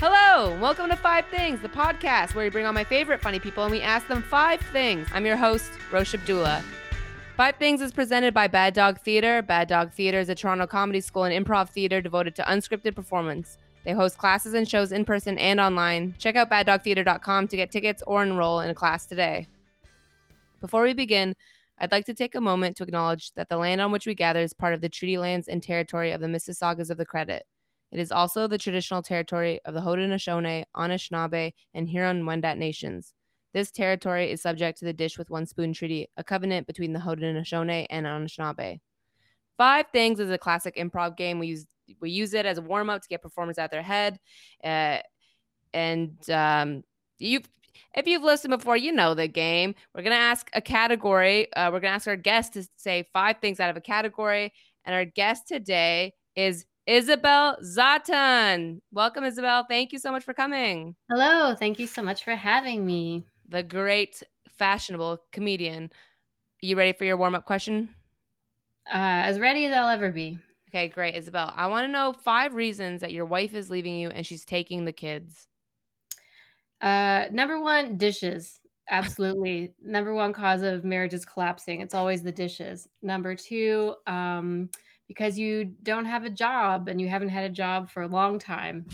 Hello, welcome to Five Things, the podcast where we bring on my favorite funny people and we ask them five things. I'm your host, Rosh Abdullah. Five Things is presented by Bad Dog Theater. Bad Dog Theater is a Toronto comedy school and improv theater devoted to unscripted performance. They host classes and shows in person and online. Check out baddogtheater.com to get tickets or enroll in a class today. Before we begin, I'd like to take a moment to acknowledge that the land on which we gather is part of the treaty lands and territory of the Mississaugas of the Credit. It is also the traditional territory of the Haudenosaunee, Anishinaabe, and Huron-Wendat nations. This territory is subject to the Dish with One Spoon Treaty, a covenant between the Haudenosaunee and Anishinaabe. Five Things is a classic improv game. We use it as a warm-up to get performers out their head. If you've listened before, you know the game. We're going to ask a category. We're going to ask our guest to say five things out of a category. And our guest today is Isabel Zatan. Welcome, Isabel. Thank you so much for coming. Hello. Thank you so much for having me. The great fashionable comedian. You ready for your warm-up question? As ready as I'll ever be. Okay, great, Isabel. I want to know 5 reasons that your wife is leaving you and she's taking the kids. Number one, dishes. Absolutely. Number one cause of marriages collapsing. It's always the dishes. Number two, because you don't have a job and you haven't had a job for a long time.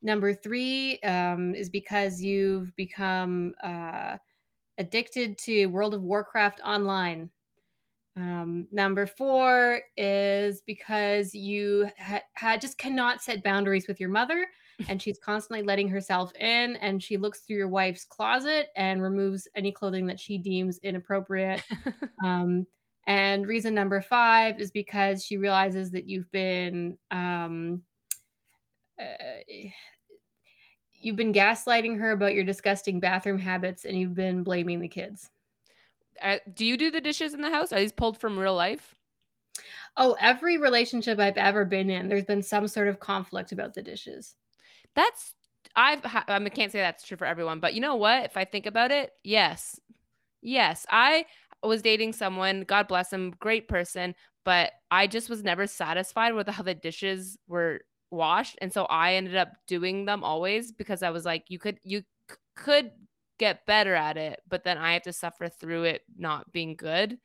Number three is because you've become addicted to World of Warcraft online. Number four is because you just cannot set boundaries with your mother and she's constantly letting herself in and she looks through your wife's closet and removes any clothing that she deems inappropriate. And reason number 5 is because she realizes that you've been gaslighting her about your disgusting bathroom habits and you've been blaming the kids. Do you do the dishes in the house? Are these pulled from real life? Oh, every relationship I've ever been in, there's been some sort of conflict about the dishes. I can't say that's true for everyone, but you know what? If I think about it, yes, I was dating someone, God bless him, great person, but I just was never satisfied with how the dishes were washed, and so I ended up doing them always because I was like, you could get better at it, but then I have to suffer through it not being good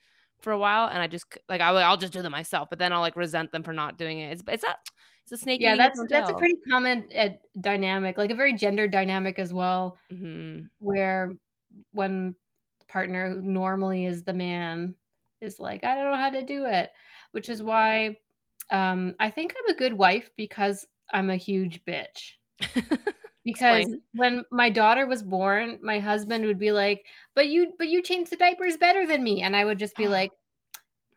for a while, and I just like I'll just do them myself, but then I'll like resent them for not doing it. It's a snake. Yeah, that's a pretty common dynamic, like a very gender dynamic as well, where one partner who normally is the man is like, I don't know how to do it, which is why I think I'm a good wife because I'm a huge bitch. Because when my daughter was born, my husband would be like, but you changed the diapers better than me. And I would just be like,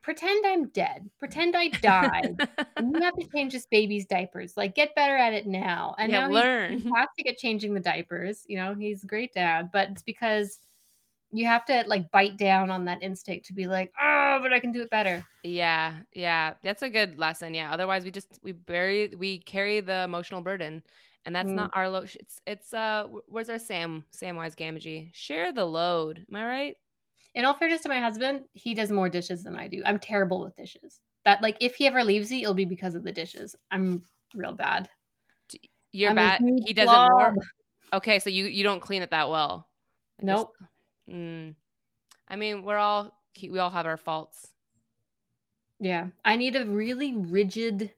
pretend I'm dead. Pretend I died. And you have to change this baby's diapers. Like, get better at it now. And yeah, now he's fantastic at changing the diapers. You know, he's a great dad. But it's because you have to, like, bite down on that instinct to be like, oh, but I can do it better. Yeah, yeah. That's a good lesson, yeah. Otherwise, we carry the emotional burden. And that's not our load. It's where's our Samwise Gamgee? Share the load. Am I right? In all fairness to my husband, he does more dishes than I do. I'm terrible with dishes. That, like, if he ever leaves you, it'll be because of the dishes. I'm real bad. You're bad. He doesn't more. Okay, so you don't clean it that well. Nope. I mean, we all have our faults. Yeah, I need a really rigid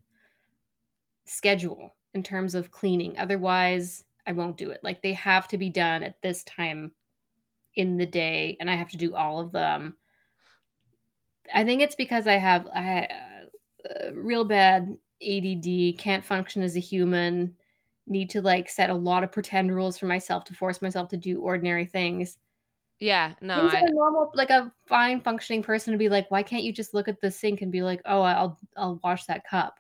schedule in terms of cleaning. Otherwise, I won't do it. Like, they have to be done at this time in the day, and I have to do all of them. I think it's because I have real bad ADD, can't function as a human, need to, like, set a lot of pretend rules for myself to force myself to do ordinary things. Yeah, no. Seems like a normal, like a fine functioning person to be like, why can't you just look at the sink and be like, oh, I'll wash that cup.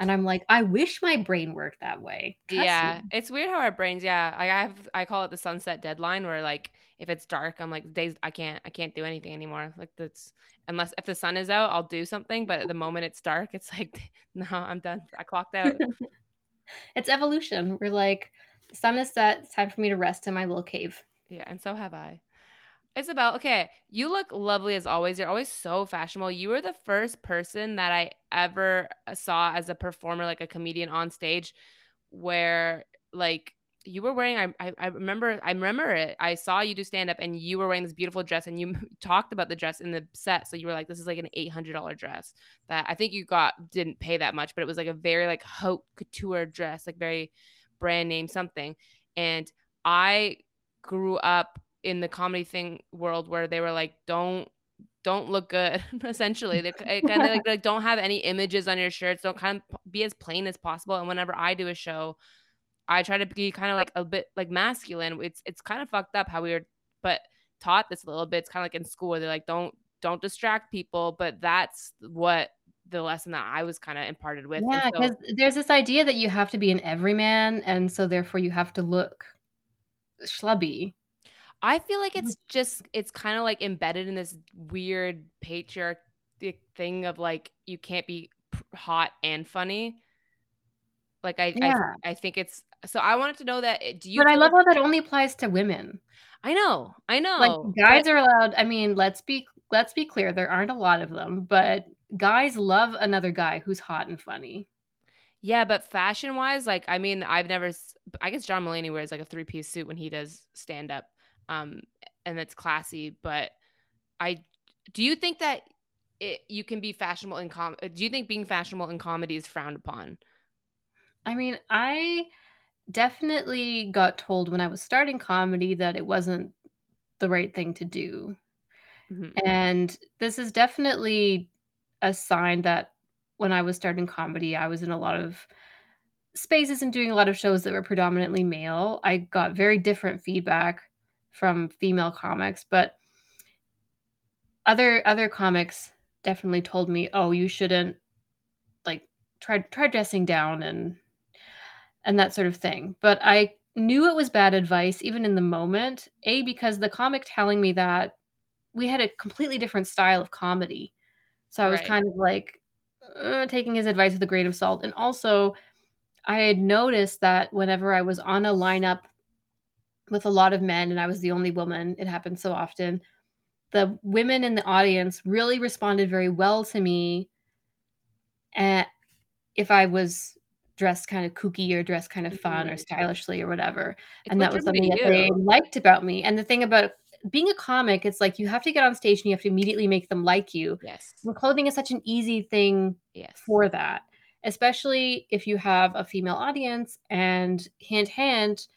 And I'm like, I wish my brain worked that way. Cuss yeah, me. It's weird how our brains. Yeah, I call it the sunset deadline, where like if it's dark, I'm like, days I can't do anything anymore. Like that's unless if the sun is out, I'll do something. But at the moment it's dark, it's like, no, I'm done. I clocked out. It's evolution. We're like, the sun is set. It's time for me to rest in my little cave. Yeah, and so have I. Isabel, okay, you look lovely as always. You're always so fashionable. You were the first person that I ever saw as a performer, like a comedian on stage, where like you were wearing, I remember it. I saw you do stand up and you were wearing this beautiful dress, and you talked about the dress in the set. So you were like, this is like an $800 dress that I think you got, didn't pay that much, but it was like a very like haute couture dress, like very brand name something. And I grew up in the comedy thing world where they were like, don't look good. Essentially, they kind of like don't have any images on your shirts. Don't kind of be as plain as possible. And whenever I do a show, I try to be kind of like a bit like masculine. It's kind of fucked up how we were, but taught this a little bit. It's kind of like in school where they're like, don't distract people. But that's what the lesson that I was kind of imparted with. Yeah, because there's this idea that you have to be an everyman, and so therefore you have to look schlubby. I feel like it's kind of like embedded in this weird patriarchal thing of like, you can't be hot and funny. Like I think it's, so I wanted to know that. Do you? But I love how that only applies to women. I know. Like guys are allowed. I mean, let's be clear. There aren't a lot of them, but guys love another guy who's hot and funny. Yeah, but fashion wise, like, I mean, I guess John Mulaney wears like a 3-piece suit when he does stand up. And that's classy, but do you think that you can be fashionable in comedy? Do you think being fashionable in comedy is frowned upon? I mean, I definitely got told when I was starting comedy that it wasn't the right thing to do. Mm-hmm. And this is definitely a sign that when I was starting comedy, I was in a lot of spaces and doing a lot of shows that were predominantly male. I got very different feedback from female comics, but other comics definitely told me, oh, you shouldn't like try dressing down and that sort of thing. But I knew it was bad advice even in the moment, because the comic telling me that, we had a completely different style of comedy. So I was kind of like taking his advice with a grain of salt. And also I had noticed that whenever I was on a lineup with a lot of men and I was the only woman, it happened so often, the women in the audience really responded very well to me. And if I was dressed kind of kooky or dressed kind of fun or stylishly or whatever, and that was something that they liked about me. And the thing about being a comic, it's like you have to get on stage and you have to immediately make them like you. Yes. Well, clothing is such an easy thing for that, especially if you have a female audience. And hint,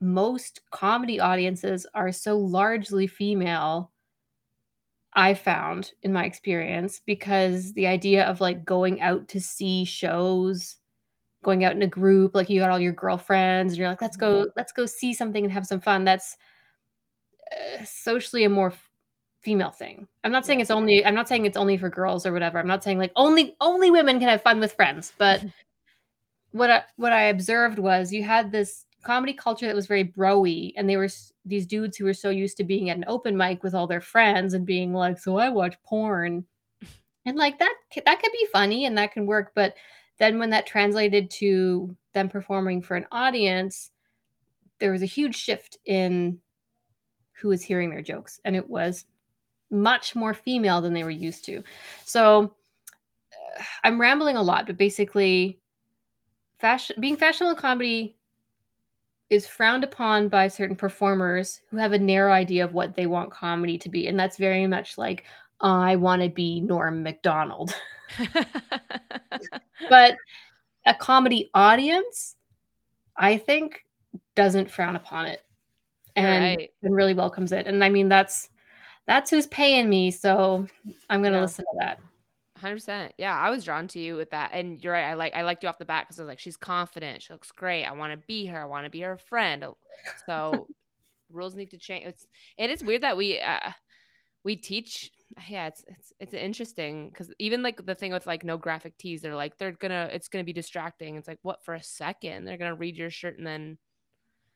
most comedy audiences are so largely female, I found in my experience, because the idea of like going out to see shows, going out in a group, like you got all your girlfriends and you're like, let's go see something and have some fun. That's socially a more female thing. I'm not saying it's only for girls or whatever. I'm not saying like only women can have fun with friends. But what I observed was you had this comedy culture that was very bro-y, and they were these dudes who were so used to being at an open mic with all their friends and being like, so I watch porn, and like that could be funny and that can work, but then when that translated to them performing for an audience, there was a huge shift in who was hearing their jokes, and it was much more female than they were used to. So I'm rambling a lot, but basically being fashionable in comedy is frowned upon by certain performers who have a narrow idea of what they want comedy to be. And that's very much like, I want to be Norm MacDonald. But a comedy audience, I think, doesn't frown upon it and really welcomes it. And I mean, that's who's paying me. So I'm going to listen to that. 100%. Yeah, I was drawn to you with that, and you're right. I liked you off the bat because I was like, she's confident, she looks great. I want to be her friend. So rules need to change. It is weird that we teach. Yeah, it's interesting because even like the thing with like no graphic tees, they're like it's gonna be distracting. It's like, what, for a second they're gonna read your shirt and then.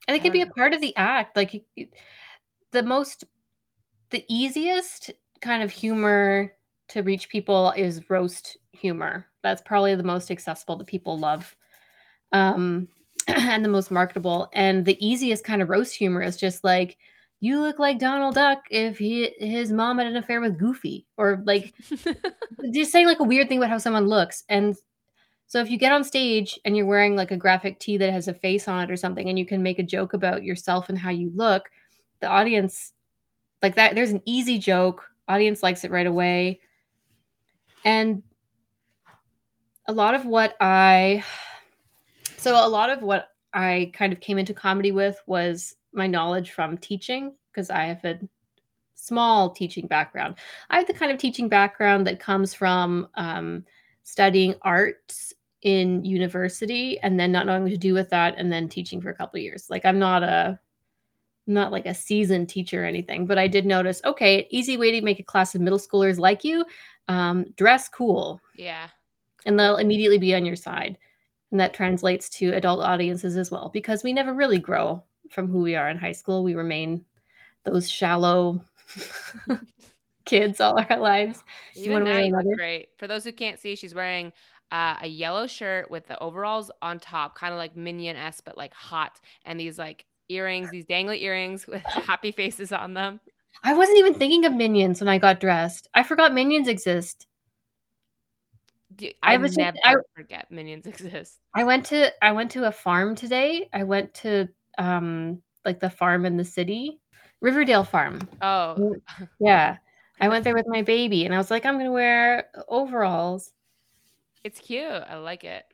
And it could be a part of the act. Like the easiest kind of humor to reach people is roast humor. That's probably the most accessible that people love, and the most marketable. And the easiest kind of roast humor is just like, you look like Donald Duck if his mom had an affair with Goofy, or like just saying like a weird thing about how someone looks. And so if you get on stage and you're wearing like a graphic tee that has a face on it or something, and you can make a joke about yourself and how you look, the audience like that, there's an easy joke. Audience likes it right away. And a lot of what I kind of came into comedy with was my knowledge from teaching, because I have a small teaching background. I have the kind of teaching background that comes from studying arts in university and then not knowing what to do with that and then teaching for a couple of years. Like I'm not like a seasoned teacher or anything, but I did notice, okay, easy way to make a class of middle schoolers like you, dress cool. Yeah. And they'll immediately be on your side. And that translates to adult audiences as well, because we never really grow from who we are in high school. We remain those shallow kids all our lives. Even now you look great. For those who can't see, she's wearing a yellow shirt with the overalls on top, kind of like Minion-esque, but like hot. And these like earrings, these dangly earrings with happy faces on them. I wasn't even thinking of Minions when I got dressed. I forgot Minions exist. I forget Minions exist. I went to a farm today. I went to like the farm in the city, Riverdale Farm. Oh, yeah. I went there with my baby, and I was like, I'm gonna wear overalls. It's cute. I like it.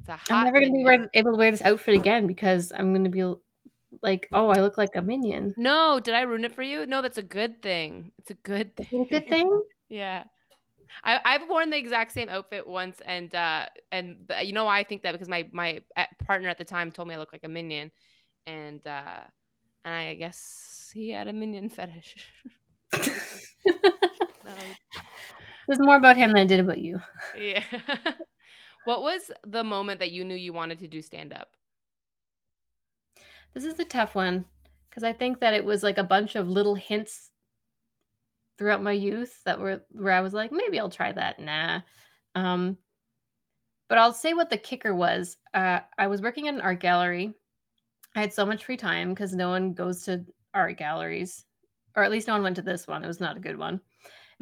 It's a hot. I'm never gonna be able to wear this outfit again because I'm gonna be like, oh, I look like a minion. No, did I ruin it for you? No, that's a good thing. It's a good thing. It's a good thing. Yeah. I've worn the exact same outfit once, and you know why I think that? Because my partner at the time told me I look like a minion, and I guess he had a minion fetish. It was more about him than it did about you. Yeah. What was the moment that you knew you wanted to do stand-up? This is a tough one, because I think that it was like a bunch of little hints throughout my youth that were where I was like, maybe I'll try that. Nah. But I'll say what the kicker was. I was working at an art gallery. I had so much free time because no one goes to art galleries, or at least no one went to this one. It was not a good one.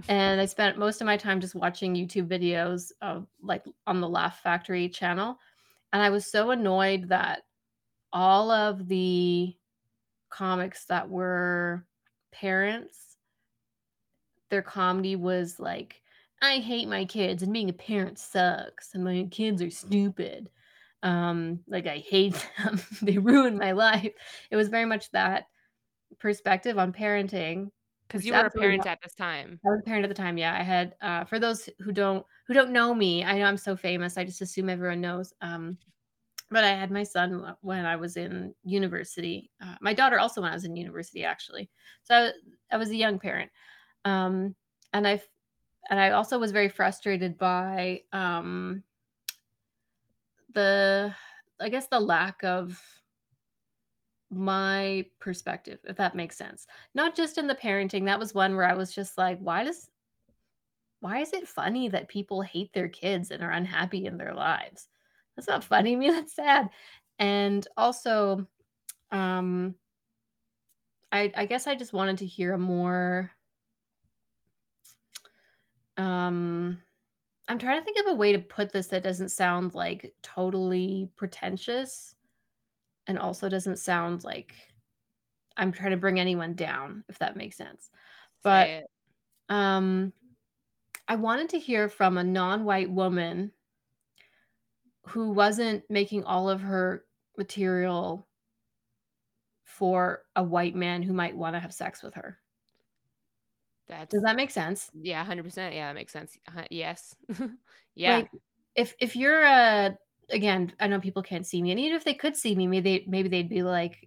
And I spent most of my time just watching YouTube videos of like on the Laugh Factory channel. And I was so annoyed that all of the comics that were parents, their comedy was like, I hate my kids and being a parent sucks and my kids are stupid. Like I hate them. They ruined my life. It was very much that perspective on parenting. Because you were a parent at this time. I was a parent at the time. Yeah. I had, for those who don't know me, I know I'm so famous. I just assume everyone knows. But I had my son when I was in university, my daughter also when I was in university, actually. So I was a young parent. And I also was very frustrated by the lack of my perspective, if that makes sense. Not just in the parenting. That was one where I was just like, why is it funny that people hate their kids and are unhappy in their lives? That's not funny. I mean, that's sad. And also, I guess I just wanted to hear a more. I'm trying to think of a way to put this that doesn't sound like totally pretentious and also doesn't sound like I'm trying to bring anyone down, if that makes sense. But I wanted to hear from a non-white woman who wasn't making all of her material for a white man who might want to have sex with her. Does that make sense? Yeah, 100%. Yeah, that makes sense. Yes. Yeah. Like, if you're again, I know people can't see me, and even if they could see me, maybe they'd be like,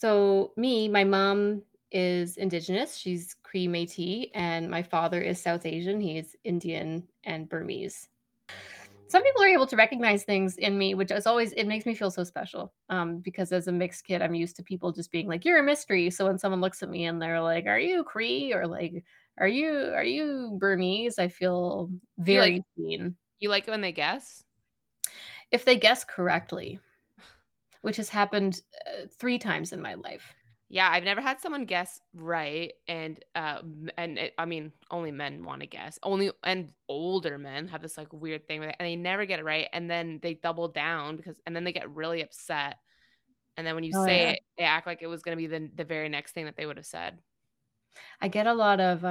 So me, my mom is indigenous. She's Cree Métis. And my father is South Asian. He is Indian and Burmese. Some people are able to recognize things in me, which is always, it makes me feel so special. Because as a mixed kid, I'm used to people just being like, you're a mystery. So when someone looks at me and they're like, are you Cree? Or like, are you Burmese? I feel very seen. You like it when they guess? If they guess correctly, which has happened 3 times in my life. Yeah, I've never had someone guess right, and I mean, only men want to guess. Only and older men have this like weird thing where they never get it right, and then they double down and then they get really upset. And then when you it, they act like it was going to be the very next thing that they would have said. I get a lot of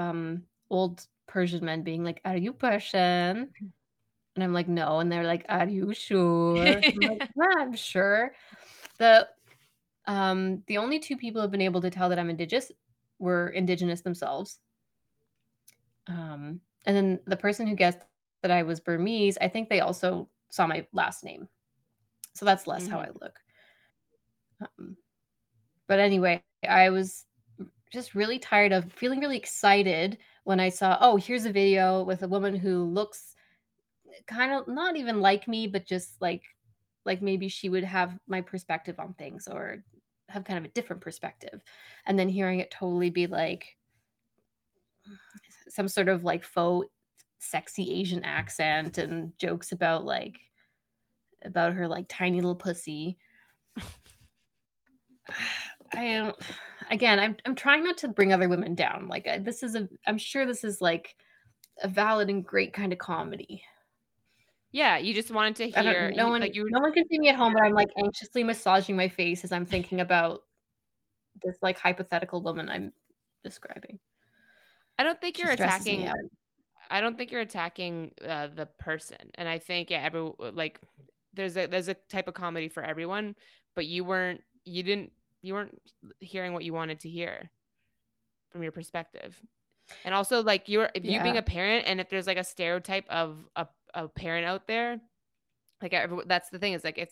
old Persian men being like, "Are you Persian?" And I'm like, "No," and they're like, "Are you sure?" I'm like, "Yeah, I'm sure." The only 2 people who've been able to tell that I'm indigenous were indigenous themselves. And then the person who guessed that I was Burmese, I think they also saw my last name. So that's less how I look. But anyway, I was just really tired of feeling really excited when I saw, oh, here's a video with a woman who looks kind of not even like me, but just like maybe she would have my perspective on things or have kind of a different perspective. And then hearing it totally be like some sort of like faux sexy Asian accent and jokes about her like tiny little pussy. I'm trying not to bring other women down. Like I'm sure this is like a valid and great kind of comedy. Yeah, you just wanted to hear. No one can see me at home, but I'm like anxiously massaging my face as I'm thinking about this like hypothetical woman I'm describing. I don't think you're attacking the person, and I think there's a type of comedy for everyone, but you weren't hearing what you wanted to hear from your perspective, and also like you being a parent, and if there's like a stereotype of a parent out there, like that's the thing is like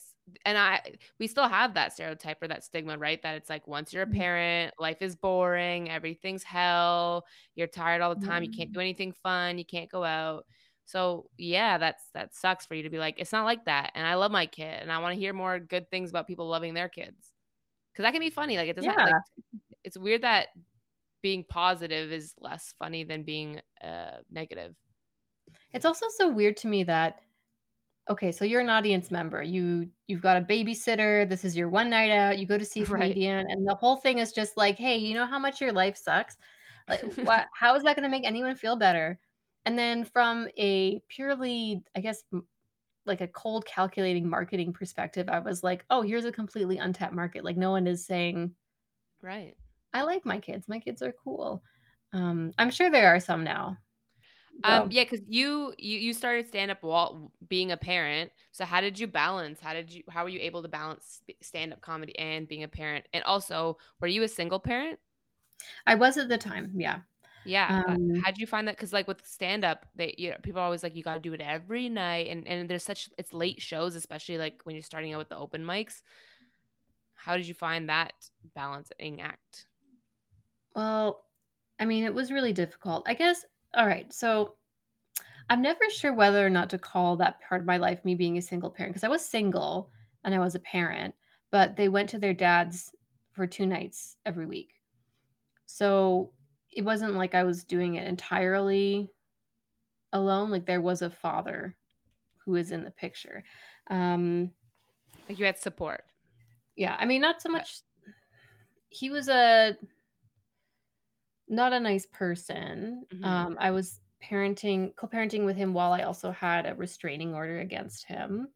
we still have that stereotype or that stigma, right? That it's like once you're a parent, life is boring, everything's hell, you're tired all the time, you can't do anything fun, you can't go out. So yeah, that sucks for you to be like, it's not like that, and I love my kid, and I want to hear more good things about people loving their kids, because that can be funny. Like it doesn't like, it's weird that being positive is less funny than being negative. It's also so weird to me that, okay, so you're an audience member. You've got a babysitter. This is your one night out. You go to see a comedian, and the whole thing is just like, hey, you know how much your life sucks? Like, how is that going to make anyone feel better? And then from a purely, I guess, like a cold calculating marketing perspective, I was like, oh, here's a completely untapped market. Like no one is saying, right, I like my kids. My kids are cool. I'm sure there are some now. Yeah, because you started stand up while being a parent. So how did you balance? How were you able to balance stand up comedy and being a parent? And also, were you a single parent? I was at the time. Yeah. Yeah. How did you find that? Because like with stand up, people are always like, you got to do it every night, and there's it's late shows, especially like when you're starting out with the open mics. How did you find that balancing act? Well, I mean, it was really difficult, I guess. All right. So I'm never sure whether or not to call that part of my life me being a single parent, because I was single and I was a parent, but they went to their dad's for 2 nights every week. So it wasn't like I was doing it entirely alone. Like there was a father who is in the picture. Like you had support. Yeah. I mean, not so much. He was not a nice person. I was co-parenting with him while I also had a restraining order against him.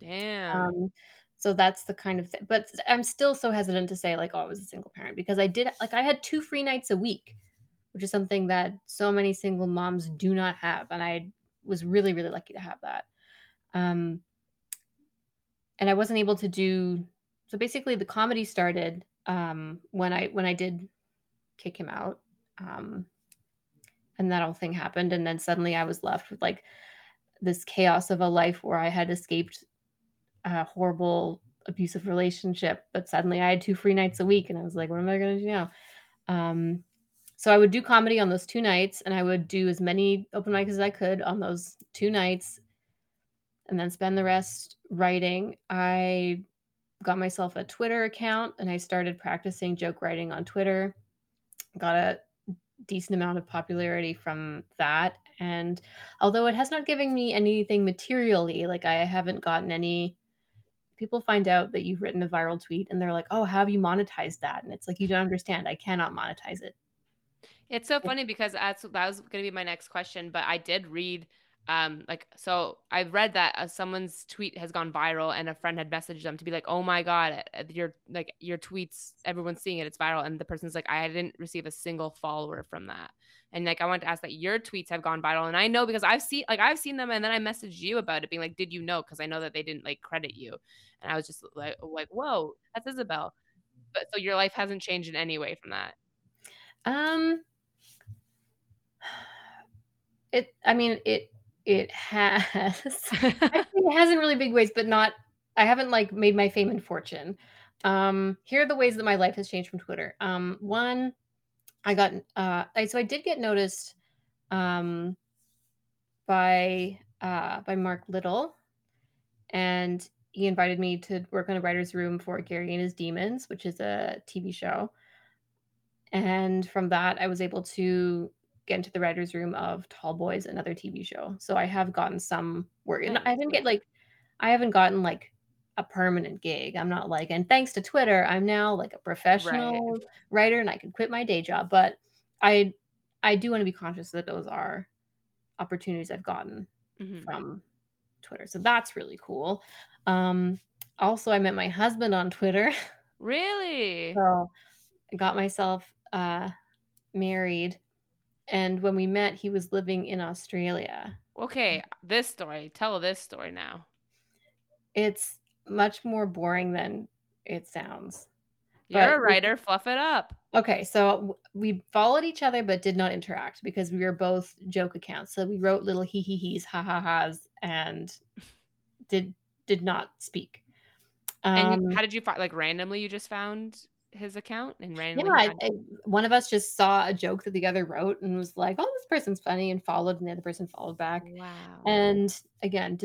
Damn. So that's the kind of thing. But I'm still so hesitant to say like, oh, I was a single parent, because I did, like I had 2 free nights a week, which is something that so many single moms do not have. And I was really, really lucky to have that. And I wasn't able to do, so basically the comedy started when I did kick him out. And that whole thing happened. And then suddenly I was left with like this chaos of a life where I had escaped a horrible abusive relationship, but suddenly I had 2 free nights a week and I was like, what am I going to do now? So I would do comedy on those 2 nights and I would do as many open mics as I could on those 2 nights and then spend the rest writing. I got myself a Twitter account and I started practicing joke writing on Twitter. Got a decent amount of popularity from that. And although it has not given me anything materially, like I haven't gotten any, people find out that you've written a viral tweet and they're like, oh, how have you monetized that? And it's like, you don't understand. I cannot monetize it. It's so funny because that was going to be my next question, but I did read so I've read that someone's tweet has gone viral and a friend had messaged them to be like, oh my God, your tweets, everyone's seeing it, it's viral. And the person's like, I didn't receive a single follower from that. And like, I wanted to ask that your tweets have gone viral. And I know because I've seen them. And then I messaged you about it being like, did you know? Cause I know that they didn't like credit you. And I was just like, whoa, that's Isabel. But so your life hasn't changed in any way from that. It has. I think it has in really big ways, but not, I haven't like made my fame and fortune. Here are the ways that my life has changed from Twitter. One, I got, so I did get noticed by Mark Little, and he invited me to work on a writer's room for Gary and His Demons, which is a TV show. And from that, I was able to get into the writer's room of Tall Boys, another TV show. So I have gotten some work. And I haven't gotten a permanent gig. I'm not like, and thanks to Twitter, I'm now like a professional writer and I can quit my day job. But I do want to be conscious that those are opportunities I've gotten from Twitter. So that's really cool. Also, I met my husband on Twitter. Really? So I got myself married. And when we met, he was living in Australia. Okay, this story. Tell this story now. It's much more boring than it sounds. You're a writer. Fluff it up. Okay, so we followed each other but did not interact because we were both joke accounts. So we wrote little he-he-he's, ha-ha-has, and did not speak. And how did you find, like randomly you just found his account and randomly one of us just saw a joke that the other wrote and was like, oh, this person's funny, and followed, and the other person followed back. Wow. And again,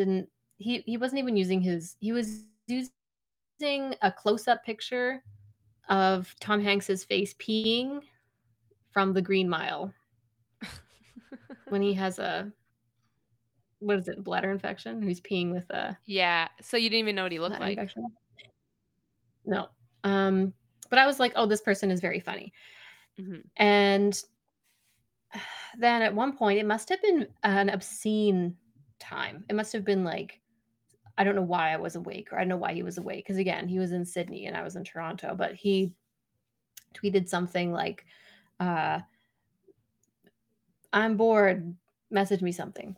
he wasn't even using he was using a close-up picture of Tom Hanks's face peeing from The Green Mile when he has bladder infection. He's peeing with so you didn't even know what he looked like. Infection. No. But I was like, oh, this person is very funny. Mm-hmm. And then at one point, it must have been an obscene time. It must have been like, I don't know why I was awake, or I don't know why he was awake. Because again, he was in Sydney and I was in Toronto, but he tweeted something like, I'm bored, message me something.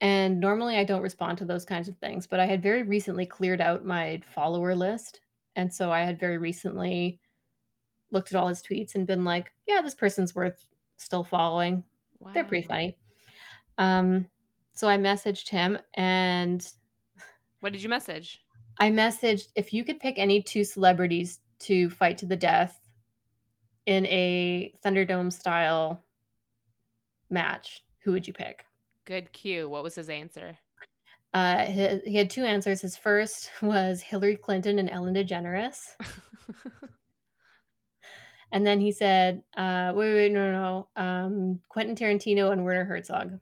And normally I don't respond to those kinds of things, but I had very recently cleared out my follower list. And so I had very recently looked at all his tweets and been like, yeah, this person's worth still following. Wow. They're pretty funny. So I messaged him and... What did you message? I messaged, if you could pick any 2 celebrities to fight to the death in a Thunderdome-style match, who would you pick? Good cue. What was his answer? He had 2 answers. His first was Hillary Clinton and Ellen DeGeneres. And then he said, Quentin Tarantino and Werner Herzog.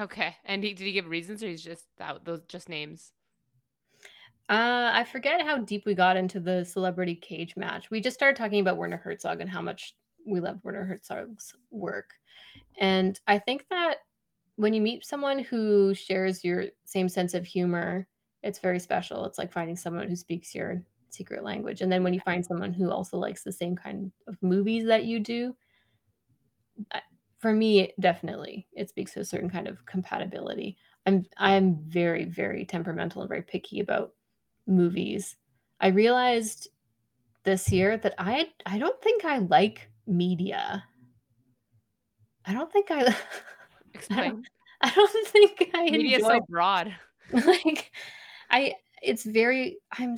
Okay. And did he give reasons, or he's just those just names? I forget how deep we got into the celebrity cage match. We just started talking about Werner Herzog and how much we love Werner Herzog's work. And I think that when you meet someone who shares your same sense of humor, it's very special. It's like finding someone who speaks your secret language. And then when you find someone who also likes the same kind of movies that you do, for me, definitely, it speaks to a certain kind of compatibility. I'm very, very temperamental and very picky about movies. I realized this year that I don't think I like media. I don't think I media is so broad. Like, I, it's very, I'm,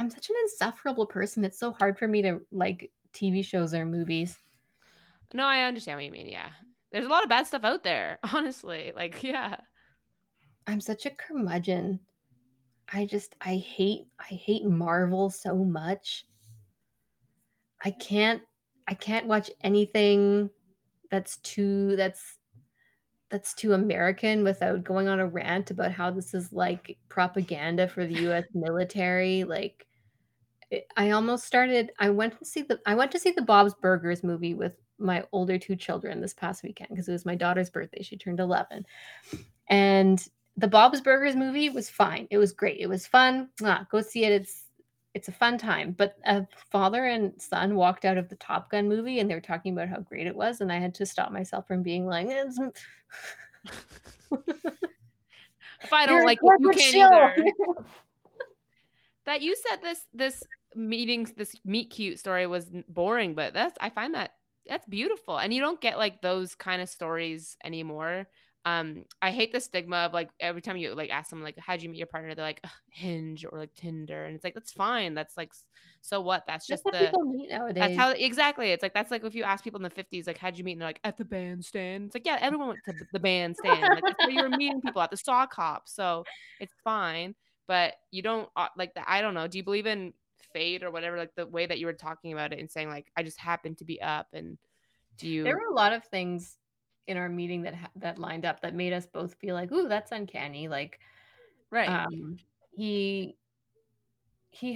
I'm such an insufferable person. It's so hard for me to like TV shows or movies. No, I understand what you mean. Yeah. There's a lot of bad stuff out there, honestly. Like, yeah. I'm such a curmudgeon. I hate Marvel so much. I can't watch anything that's too American without going on a rant about how this is like propaganda for the US military. Like I went to see the Bob's Burgers movie with my older two children this past weekend because it was my daughter's birthday. She turned 11. And the Bob's Burgers movie was fine. It was great. It was fun. Go see it. It's a fun time. But a father and son walked out of the Top Gun movie and they were talking about how great it was. And I had to stop myself from being like, if I don't you're like it, you can't either. That you said this meeting, this meet cute story was boring, but I find that's beautiful. And you don't get like those kind of stories anymore. I hate the stigma of like every time you like ask them like how'd you meet your partner, they're like Hinge or like Tinder, and it's like that's fine, that's like so what, that's people meet nowadays. That's how exactly, it's like that's like if you ask people in the 50s like how'd you meet, and they're like at the bandstand. It's like yeah, everyone went to the bandstand, like that's where you were meeting people, at the sock hop, so it's fine. But you don't like that. I don't know, do you believe in fate or whatever, like the way that you were talking about it and saying like I just happened to be up? And there were a lot of things in our meeting that lined up that made us both be like, ooh, that's uncanny. Like, right. He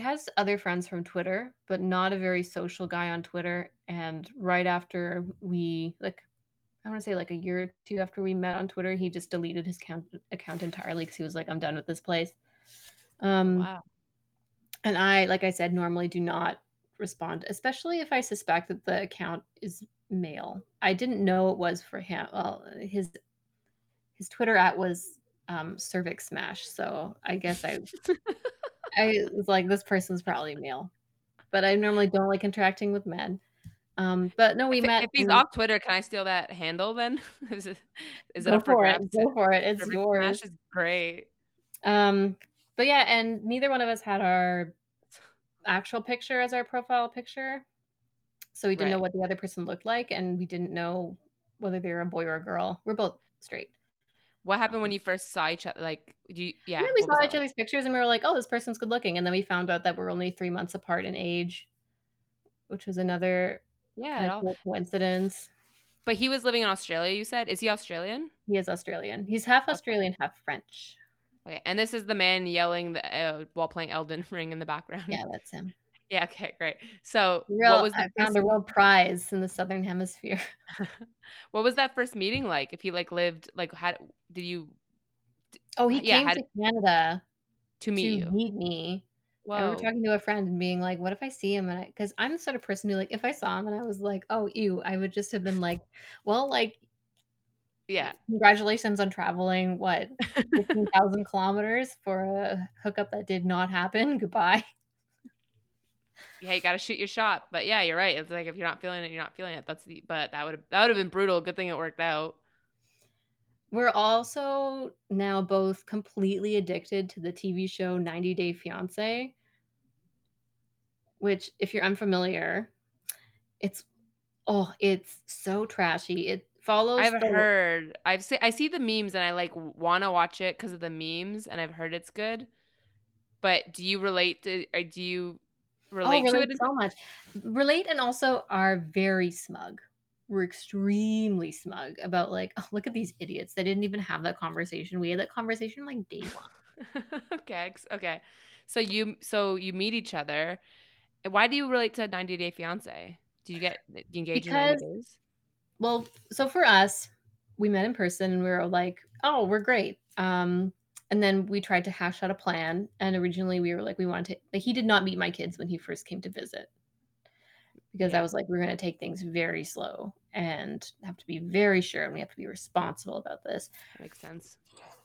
has other friends from Twitter, but not a very social guy on Twitter. And right after we like, I want to say like a year or two after we met on Twitter, he just deleted his account entirely because he was like, I'm done with this place. Wow. And I, like I said, normally do not respond, especially if I suspect that the account is male. I didn't know it was for him. Well, his Twitter @ was cervix smash, so I guess I I was like, this person's probably male, but I normally don't like interacting with men. But no, we met. If he's off Twitter, can I steal that handle then? Is it up for grabs? Go for it. It's yours. Smash is great. But yeah, and neither one of us had our actual picture as our profile picture. So we didn't know what the other person looked like, and we didn't know whether they were a boy or a girl. We're both straight. What happened when you first saw each other? Like, we saw each other's pictures, and we were like, "Oh, this person's good looking." And then we found out that we're only 3 months apart in age, which was another coincidence. But he was living in Australia. You said, is he Australian? He is Australian. He's half Australian, half French. Okay, and this is the man yelling while playing Elden Ring in the background. Yeah, that's him. Yeah. Okay. Great. So, I found a world prize in the Southern Hemisphere. What was that first meeting like? If he like lived, like, how did you? Oh, he came to Canada to meet me. Whoa. And we were talking to a friend and being like, "What if I see him?" And because I'm the sort of person who, like, if I saw him and I was like, "Oh, ew," I would just have been like, "Well, like, yeah, congratulations on traveling 15,000 kilometers for a hookup that did not happen. Goodbye." Yeah, you gotta shoot your shot. But yeah, you're right. It's like if you're not feeling it, you're not feeling it. But that would have been brutal. Good thing it worked out. We're also now both completely addicted to the TV show 90 Day Fiance, which, if you're unfamiliar, it's so trashy. It follows. I've heard. I see the memes and I like want to watch it because of the memes, and I've heard it's good. But do you relate to? Or do you? Relate to it so much. Relate, and also are very smug. We're extremely smug about like, oh, look at these idiots. They didn't even have that conversation. We had that conversation like day one. Okay. So you meet each other. Why do you relate to 90 Day Fiance? Do you get engaged in 90 days? Well, so for us, we met in person and we were like, oh, we're great. And then we tried to hash out a plan. And originally we were like, we wanted to, like, he did not meet my kids when he first came to visit because I was like, we're going to take things very slow and have to be very sure. And we have to be responsible about this. That makes sense.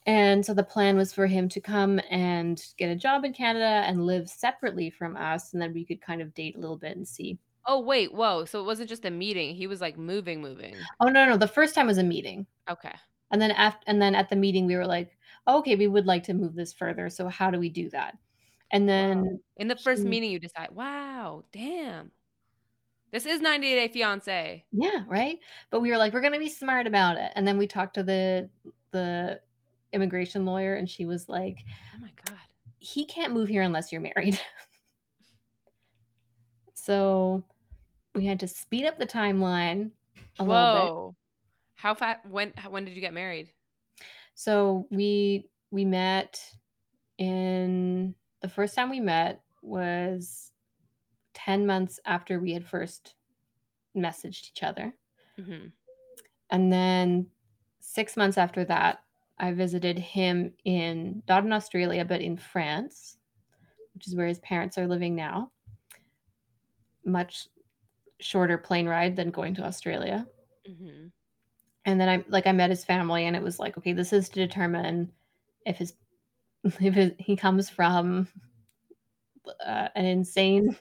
And so the plan was for him to come and get a job in Canada and live separately from us. And then we could kind of date a little bit and see. Oh, wait. Whoa. So it wasn't just a meeting. He was like moving. Oh, no. The first time was a meeting. Okay. And then at the meeting, we were like, okay, we would like to move this further. So how do we do that? And then in the first meeting, you decide, wow, damn, this is 90 Day Fiance. Yeah, right. But we were like, we're going to be smart about it. And then we talked to the immigration lawyer, and she was like, oh my God, he can't move here unless you're married. So we had to speed up the timeline a little bit. How fast? When did you get married? So we met in, the first time we met was 10 months after we had first messaged each other. Mm-hmm. And then 6 months after that, I visited him not in Australia, but in France, which is where his parents are living now. Much shorter plane ride than going to Australia. Mm-hmm. And then I met his family, and it was like, okay, this is to determine if he comes from an insane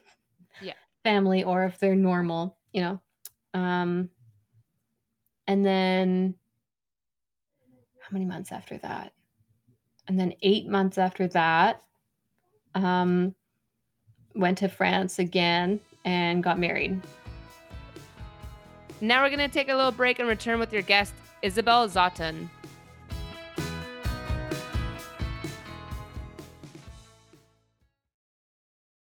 family or if they're normal, you know. And then how many months after that? And then 8 months after that, went to France again and got married. Now we're going to take a little break and return with your guest, Isabel Zatan.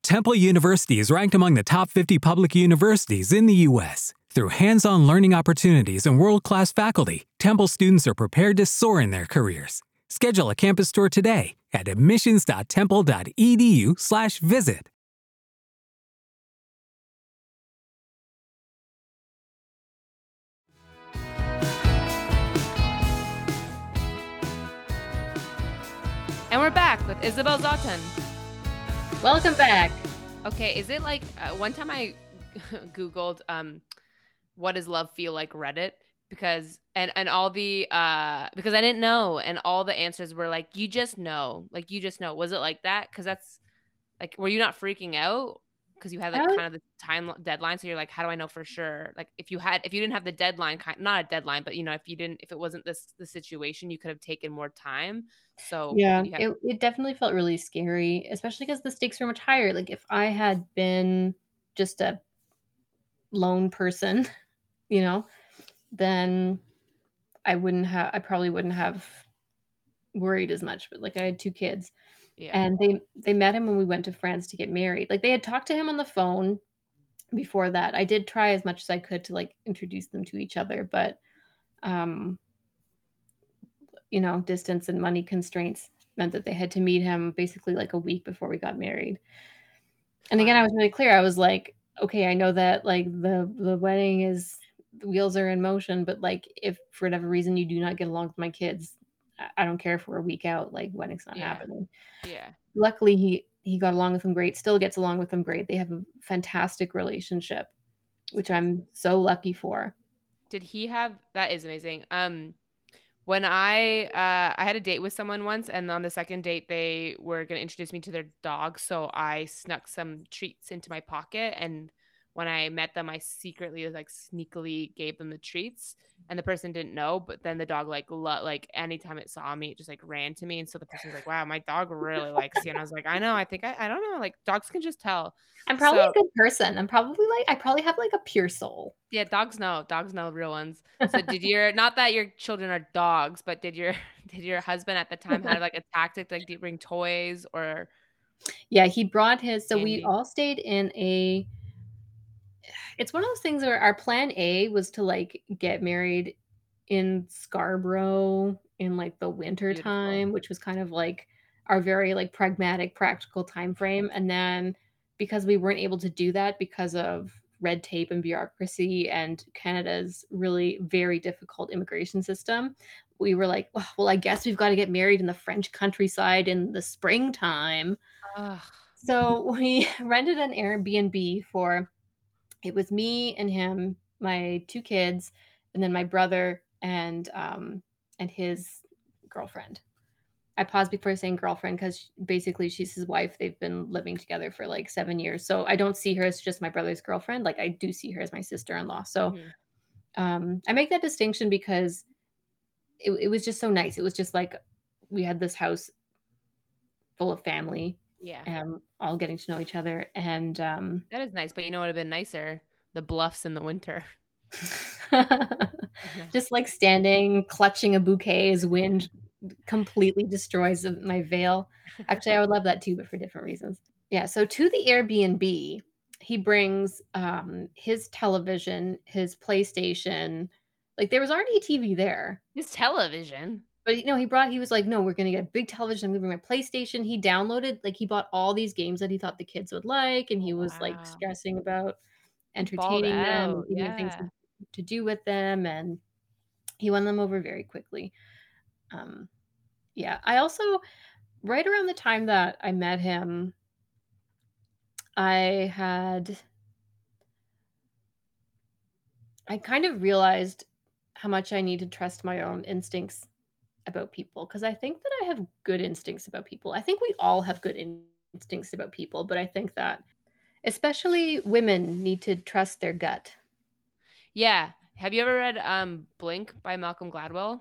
Temple University is ranked among the top 50 public universities in the U.S. Through hands-on learning opportunities and world-class faculty, Temple students are prepared to soar in their careers. Schedule a campus tour today at admissions.temple.edu/visit. And we're back with Isabel Zatan. Welcome back. Okay, is it like one time I Googled what does love feel like Reddit? Because and all the because I didn't know, and all the answers were like, you just know, like you just know. Was it like that? Because that's like, were you not freaking out because you had like kind of the time deadline? So you're like, how do I know for sure? Like if you didn't have the deadline, not a deadline, but you know, if it wasn't the situation, you could have taken more time. So yeah, it definitely felt really scary, especially because the stakes were much higher. Like if I had been just a lone person, you know, then I probably wouldn't have worried as much, but like I had two kids. Yeah. And they met him when we went to France to get married. Like they had talked to him on the phone before that. I did try as much as I could to like introduce them to each other, but you know, distance and money constraints meant that they had to meet him basically like a week before we got married. And again, I was really clear. I was like, okay, I know that like the wedding is, the wheels are in motion, but like if for whatever reason you do not get along with my kids, I don't care if we're a week out, like wedding's not happening. Yeah. Luckily he got along with them great, still gets along with them great. They have a fantastic relationship, which I'm so lucky for. Did he have, that is amazing. When I had a date with someone once, and on the second date they were going to introduce me to their dog. So I snuck some treats into my pocket, and when I met them, I secretly like sneakily gave them the treats, and the person didn't know, but then the dog like anytime it saw me, it just like ran to me. And so the person was like, wow, my dog really likes you. And I was like, I know, I think I don't know. Like dogs can just tell. I'm probably a good person. I'm probably like, I probably have like a pure soul. Yeah. Dogs know real ones. So did not that your children are dogs, but did your husband at the time have like a tactic, like do you bring toys or? Yeah, he brought his, so candy. We all stayed in a, it's one of those things where our plan A was to like get married in Scarborough in like the winter time, which was kind of like our very like pragmatic, practical time frame. And then because we weren't able to do that because of red tape and bureaucracy and Canada's really very difficult immigration system, we were like, well, I guess we've got to get married in the French countryside in the springtime. Ugh. So we rented an Airbnb for, it was me and him, my two kids, and then my brother and his girlfriend. I paused before saying girlfriend because basically she's his wife. They've been living together for like 7 years. So I don't see her as just my brother's girlfriend. Like I do see her as my sister-in-law. So I make that distinction because it was just so nice. It was just like we had this house full of family all getting to know each other. And that is nice, but you know what would have been nicer? The bluffs in the winter. Just like standing, clutching a bouquet as wind completely destroys my veil. Actually, I would love that too, but for different reasons. Yeah. So to the Airbnb, he brings his television, his PlayStation. Like there was already a TV there. His television. But you know, he was like, no, we're going to get a big television. I'm going to bring my PlayStation. He downloaded, like he bought all these games that he thought the kids would like. And he was like stressing about entertaining them, you know, things to do with them. And he won them over very quickly. I also, right around the time that I met him, I kind of realized how much I need to trust my own instincts about people. Because I think that I have good instincts about people. I think we all have good instincts about people, but I think that especially women need to trust their gut. Yeah. Have you ever read Blink by Malcolm Gladwell?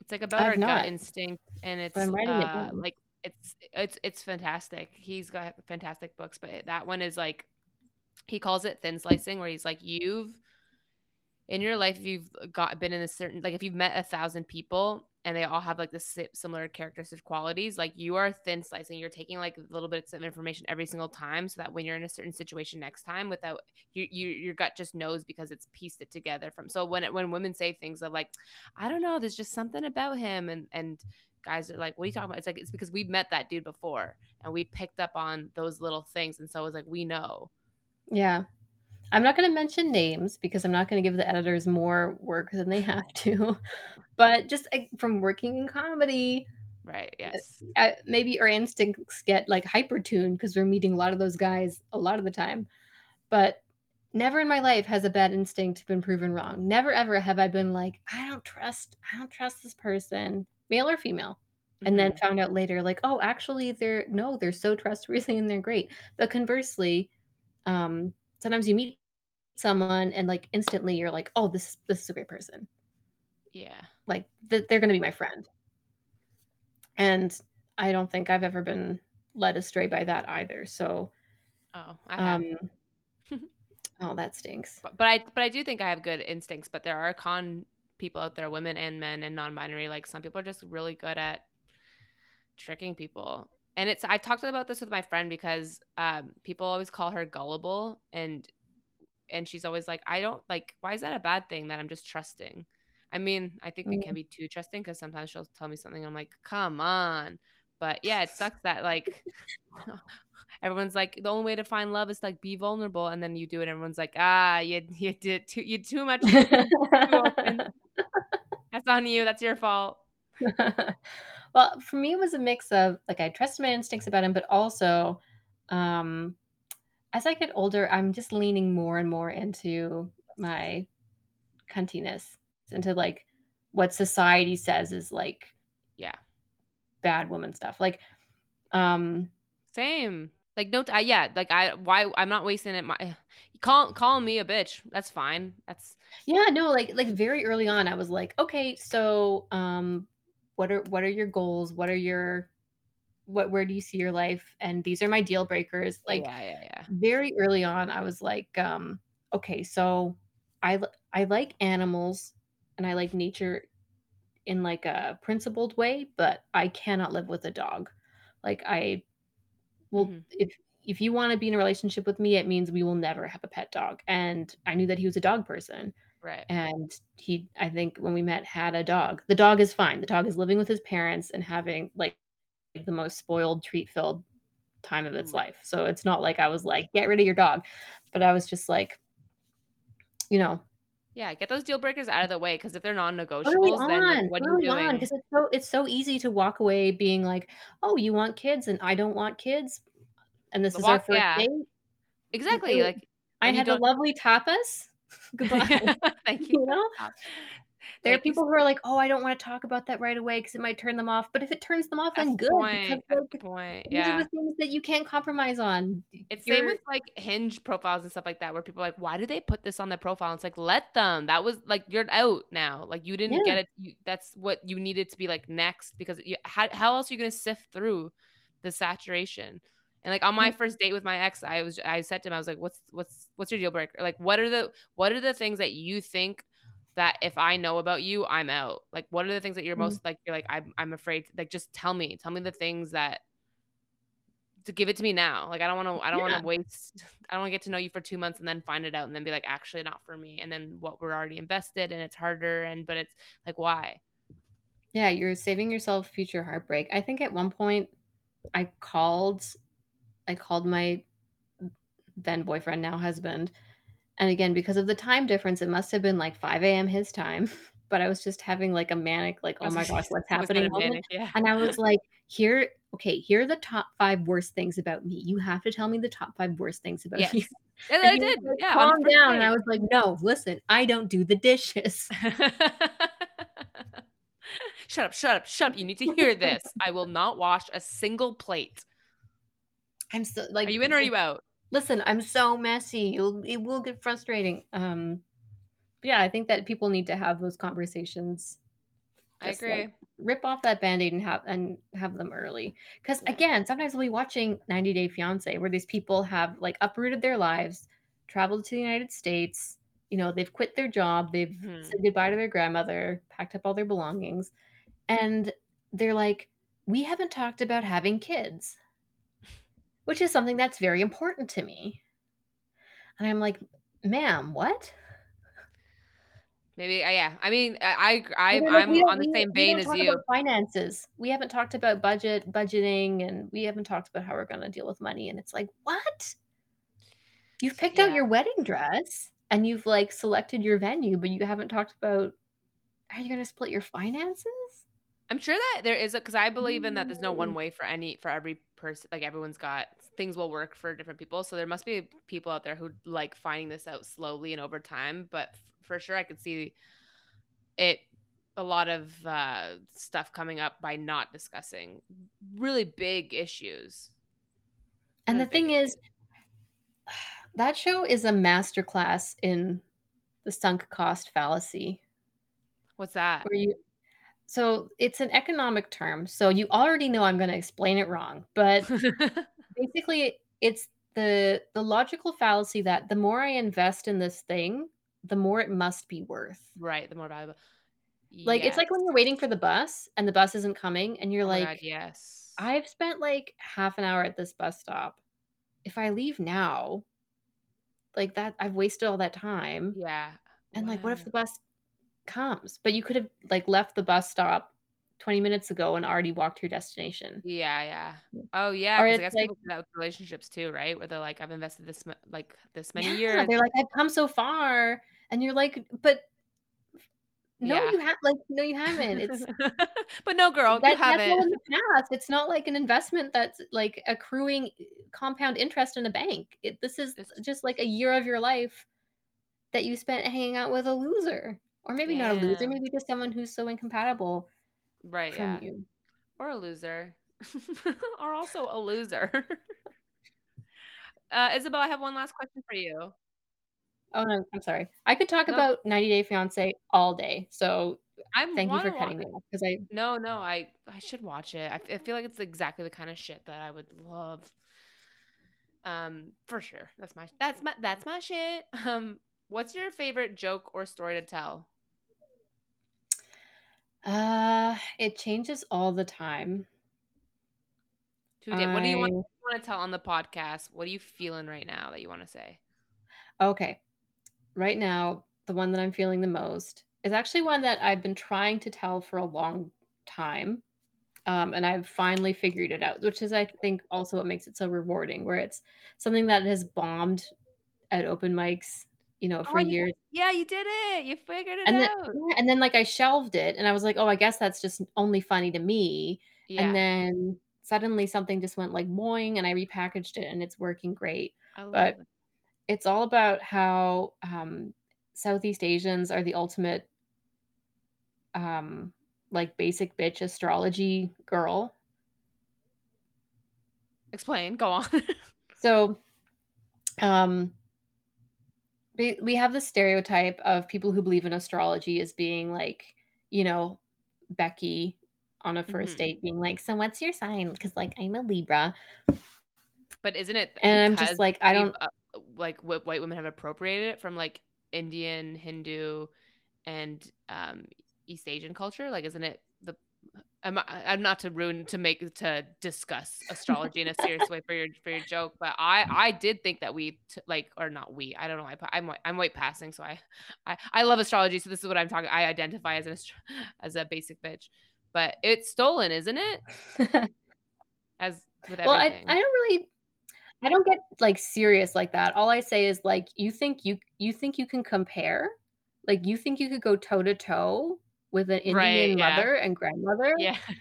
It's like about gut instinct, and it's like it's fantastic. He's got fantastic books, but that one is like, he calls it thin slicing, where he's like, you've in your life, if you've been in a certain, like if you've met 1,000 people and they all have like the similar characteristic qualities, like you are thin slicing, you're taking like little bits of information every single time, so that when you're in a certain situation next time, without your gut just knows, because it's pieced it together from. So when women say things of like, I don't know, there's just something about him, and guys are like, what are you talking about? It's like, it's because we've met that dude before and we picked up on those little things, and so it's like, we know. Yeah. I'm not going to mention names because I'm not going to give the editors more work than they have to, but just from working in comedy, right? Yes. Maybe our instincts get like hyper-tuned because we're meeting a lot of those guys a lot of the time, but never in my life has a bad instinct been proven wrong. Never, ever have I been like, I don't trust this person, male or female. And then found out later, like, oh, actually they're so trustworthy and they're great. But conversely, sometimes you meet someone and like instantly you're like, oh, this is a great person. Yeah. Like they're going to be my friend. And I don't think I've ever been led astray by that either. So. Oh, I haven't. Oh, that stinks. But I do think I have good instincts, but there are people out there, women and men and non-binary, like some people are just really good at tricking people. And I've talked about this with my friend because people always call her gullible, and she's always like, I don't like, why is that a bad thing that I'm just trusting? I mean, I think we can be too trusting because sometimes she'll tell me something. I'm like, come on. But yeah, it sucks that like everyone's like, the only way to find love is to like be vulnerable. And then you do it. Everyone's like, you did too much. Too open. That's on you. That's your fault. Well, for me, it was a mix of like, I trusted my instincts about him, but also as I get older, I'm just leaning more and more into my cuntiness, into like what society says is like, bad woman stuff. Like, same. Like, no, I'm not wasting it. Call me a bitch. That's fine. Like very early on, I was like, okay, so, what are your goals? What are your, where do you see your life? And these are my deal breakers. Like very early on, I was like, okay, so I like animals and I like nature in like a principled way, but I cannot live with a dog. Like I will, if you want to be in a relationship with me, it means we will never have a pet dog. And I knew that he was a dog person. Right. And he, I think when we met, had a dog. The dog is fine. The dog is living with his parents and having like the most spoiled, treat-filled time of its life. So it's not like I was like, get rid of your dog. But I was just like, you know. Yeah, get those deal breakers out of the way, because if they're non-negotiables, then like, what are you doing? Because it's so easy to walk away being like, oh, you want kids and I don't want kids. And this is our first date. Exactly. Like I had a lovely tapas. Goodbye. Thank you. You know? There are people who are like, oh, I don't want to talk about that right away because it might turn them off. But if it turns them off, that's then good. Point. Because, like, point. Yeah. These are the things that you can't compromise on. It's same with like Hinge profiles and stuff like that, where people are like, why do they put this on their profile? And it's like, let them. That was like, you're out now. Like you didn't get it. That's what you needed to be like next, because how else are you going to sift through the saturation? And like on my first date with my ex, I said to him, I was like, what's your deal breaker? Like, what are the things that you think that if I know about you, I'm out? Like, what are the things that you're most like, you're like, I'm afraid, like, just tell me the things that to give it to me now. Like, I don't want to get to know you for 2 months and then find it out and then be like, actually not for me. And then what, we're already invested and it's harder. But it's like, why? Yeah. You're saving yourself future heartbreak. I think at one point I called my then boyfriend, now husband. And again, because of the time difference, it must have been like 5 a.m. his time. But I was just having like a manic, like, oh my gosh, what's happening? And I was like, here are the top 5 worst things about me. You have to tell me the top 5 worst things about you. And I did. Like, yeah, calm down. And I was like, no, listen, I don't do the dishes. Shut up. You need to hear this. I will not wash a single plate. I'm so like, are you in or are you out? Listen, I'm so messy. It will get frustrating. Yeah, I think that people need to have those conversations. Just, I agree. Like, rip off that Band-Aid and have them early. Because again, sometimes we'll be watching 90 Day Fiance, where these people have like uprooted their lives, traveled to the United States. You know, they've quit their job. They've said goodbye to their grandmother, packed up all their belongings. And they're like, we haven't talked about having kids, which is something that's very important to me. And I'm like, ma'am, what? Maybe, yeah. I mean, I'm on the same vein as you. Finances. We haven't talked about budgeting, and we haven't talked about how we're going to deal with money. And it's like, what? You've picked out your wedding dress, and you've like selected your venue, but you haven't talked about, are you going to split your finances? I'm sure that there is, because I believe in that. There's no one way for every person. Like, everyone's got, things will work for different people. So there must be people out there who like finding this out slowly and over time. But for sure, I could see it. A lot of stuff coming up by not discussing really big issues. And the thing is, that show is a masterclass in the sunk cost fallacy. What's that? So it's an economic term. So you already know I'm going to explain it wrong, but basically it's the logical fallacy that the more I invest in this thing, the more it must be worth. Right. The more valuable. Like, it's like when you're waiting for the bus and the bus isn't coming and you're like, God, yes, I've spent like half an hour at this bus stop. If I leave now, like that, I've wasted all that time. Yeah. And like, what if the bus comes? But you could have like left the bus stop 20 minutes ago and already walked to your destination. Yeah. Oh yeah, because I guess like, people do that with relationships too, right? Where they're like, I've invested this many years. They're like, I've come so far, and you're like, but you haven't. It's but no, girl, you haven't. That's in the past. It's not like an investment that's like accruing compound interest in a bank. This is just like a year of your life that you spent hanging out with a loser. Or maybe not a loser, maybe just someone who's so incompatible. Right. Yeah. You. Or a loser. Or also a loser. Isabel, I have one last question for you. Oh, no, I'm sorry. I could talk about 90 Day Fiance all day. So thank you for cutting me off. I should watch it. I feel like it's exactly the kind of shit that I would love. For sure. That's my shit. What's your favorite joke or story to tell? It changes all the time. What do you want to tell on the podcast? What are you feeling right now that you want to say? Okay. Right now, the one that I'm feeling the most is actually one that I've been trying to tell for a long time. And I've finally figured it out, which is, I think, also what makes it so rewarding, where it's something that has bombed at open mics, you know, for years. Yeah, you did it. You figured it out. And then like I shelved it and I was like, oh, I guess that's just only funny to me. Yeah. And then suddenly something just went like boing and I repackaged it and it's working great. But it's all about how Southeast Asians are the ultimate, like, basic bitch astrology girl. Explain. Go on. So, we have the stereotype of people who believe in astrology as being like, you know, Becky on a first date being like, so what's your sign? Because, like, I'm a Libra. But isn't it? And I'm just like, I don't like what white women have appropriated it from, like, Indian, Hindu, and East Asian culture. Like, isn't it the? I'm not to ruin to discuss astrology in a serious way for your joke, but I did think that I don't know. I'm white passing, so I love astrology. So this is what I'm talking. I identify as a basic bitch, but it's stolen, isn't it? As with everything. Well, I don't get, like, serious like that. All I say is, like, you think you can compare, like, you think you could go toe to toe with an Indian mother and grandmother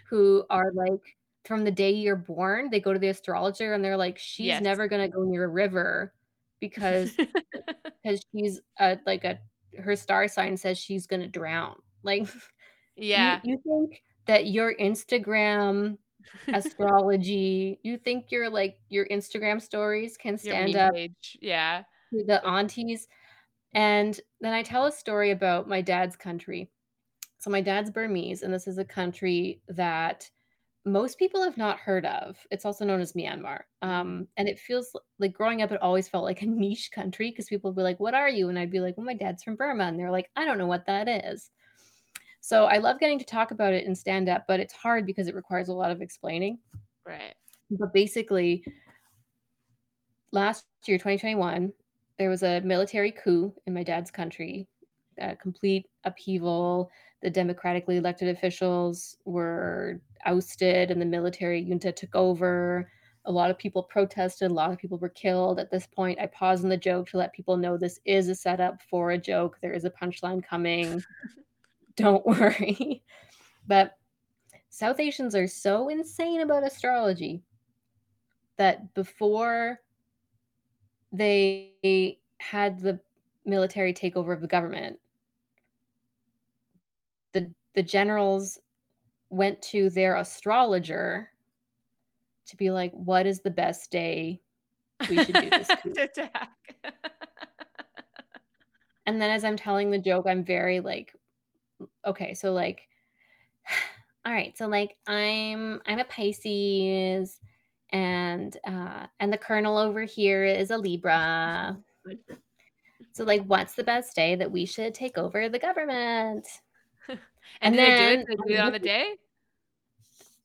who are, like, from the day you're born, they go to the astrologer and they're like, she's never going to go near a river because she's her star sign says she's going to drown. Like, you think that your Instagram astrology, you think you're like your Instagram stories can stand up to the aunties. And then I tell a story about my dad's country. So my dad's Burmese, and this is a country that most people have not heard of. It's also known as Myanmar. And it feels like, growing up, it always felt like a niche country because people would be like, what are you? And I'd be like, well, my dad's from Burma. And they're like, I don't know what that is. So I love getting to talk about it in stand-up, but it's hard because it requires a lot of explaining. Right. But basically, last year, 2021, there was a military coup in my dad's country, a complete upheaval. The democratically elected officials were ousted and the military junta took over. A lot of people protested. A lot of people were killed. At this point, I pause in the joke to let people know this is a setup for a joke. There is a punchline coming. Don't worry. But South Asians are so insane about astrology that before they had the military takeover of the government, the generals went to their astrologer to be like, what is the best day we should do this to attack? And then as I'm telling the joke, I'm very like, okay, so like, all right, so like I'm a Pisces and the colonel over here is a Libra. So like, what's the best day that we should take over the government? And then do it on the day?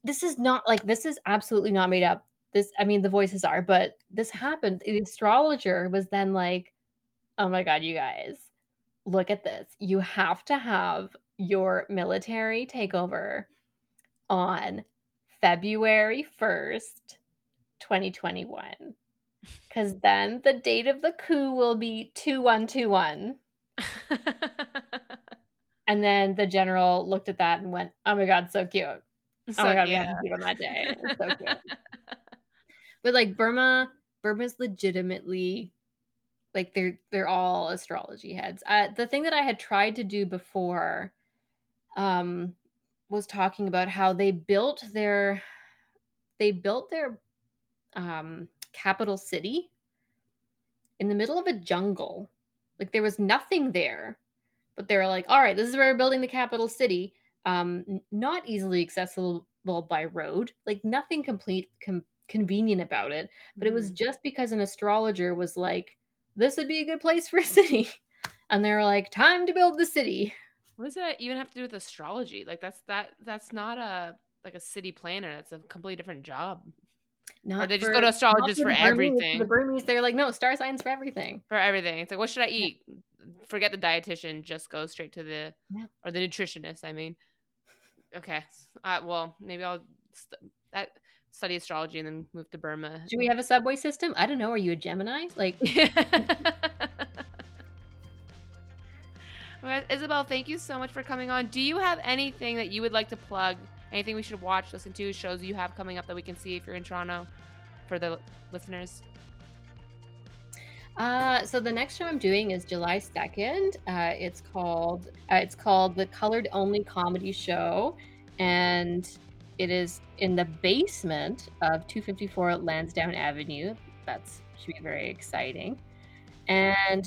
This is not like, this is absolutely not made up. This, I mean, the voices are, but this happened. The astrologer was then like, oh my God, you guys, look at this. You have to have your military takeover on February 1st, 2021. Because then the date of the coup will be 2121. And then the general looked at that and went, oh my God, so cute. Oh my God, we have to do it on that day. It's so cute. But like Burma's legitimately, like, they're all astrology heads. The thing that I had tried to do before was talking about how they built their capital city in the middle of a jungle. Like, there was nothing there, but they were like, all right, this is where we're building the capital city. Not easily accessible by road, like nothing convenient about it. But it was just because an astrologer was like, this would be a good place for a city. And they were like, time to build the city. What does that even have to do with astrology? Like, that's not a, like, a city planner. It's a completely different job. Not or they just go to astrologists for everything. The Burmese, they're like, no, star signs for everything. For everything. It's like, what should I eat? Forget the dietitian. Just go straight to the, or the nutritionist, I mean. Okay. Well, maybe I'll study astrology and then move to Burma. Do we have a subway system? I don't know. Are you a Gemini? Like, well, Isabel, thank you so much for coming on. Do you have anything that you would like to plug? Anything we should watch, listen to, shows you have coming up that we can see if you're in Toronto for the listeners? So the next show I'm doing is July 2nd. It's called The Colored Only Comedy Show, and it is in the basement of 254 Lansdowne Avenue. That should be very exciting. And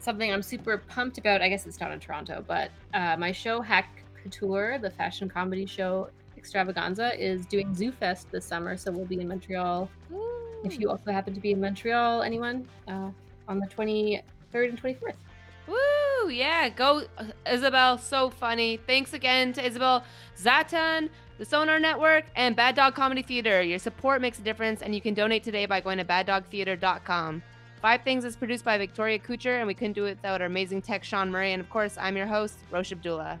something I'm super pumped about, I guess it's not in Toronto, but my show Hack Couture, the fashion comedy show extravaganza, is doing Zoo Fest this summer, so we'll be in Montreal. If you also happen to be in Montreal, anyone, on the 23rd and 24th. Woo! Yeah, go, Isabel. So funny. Thanks again to Isabel Zatan, the Sonar Network, and Bad Dog Comedy Theater. Your support makes a difference, and you can donate today by going to baddogtheater.com. Five Things is produced by Victoria Kucher, and we couldn't do it without our amazing tech, Sean Murray. And of course, I'm your host, Rosh Abdullah.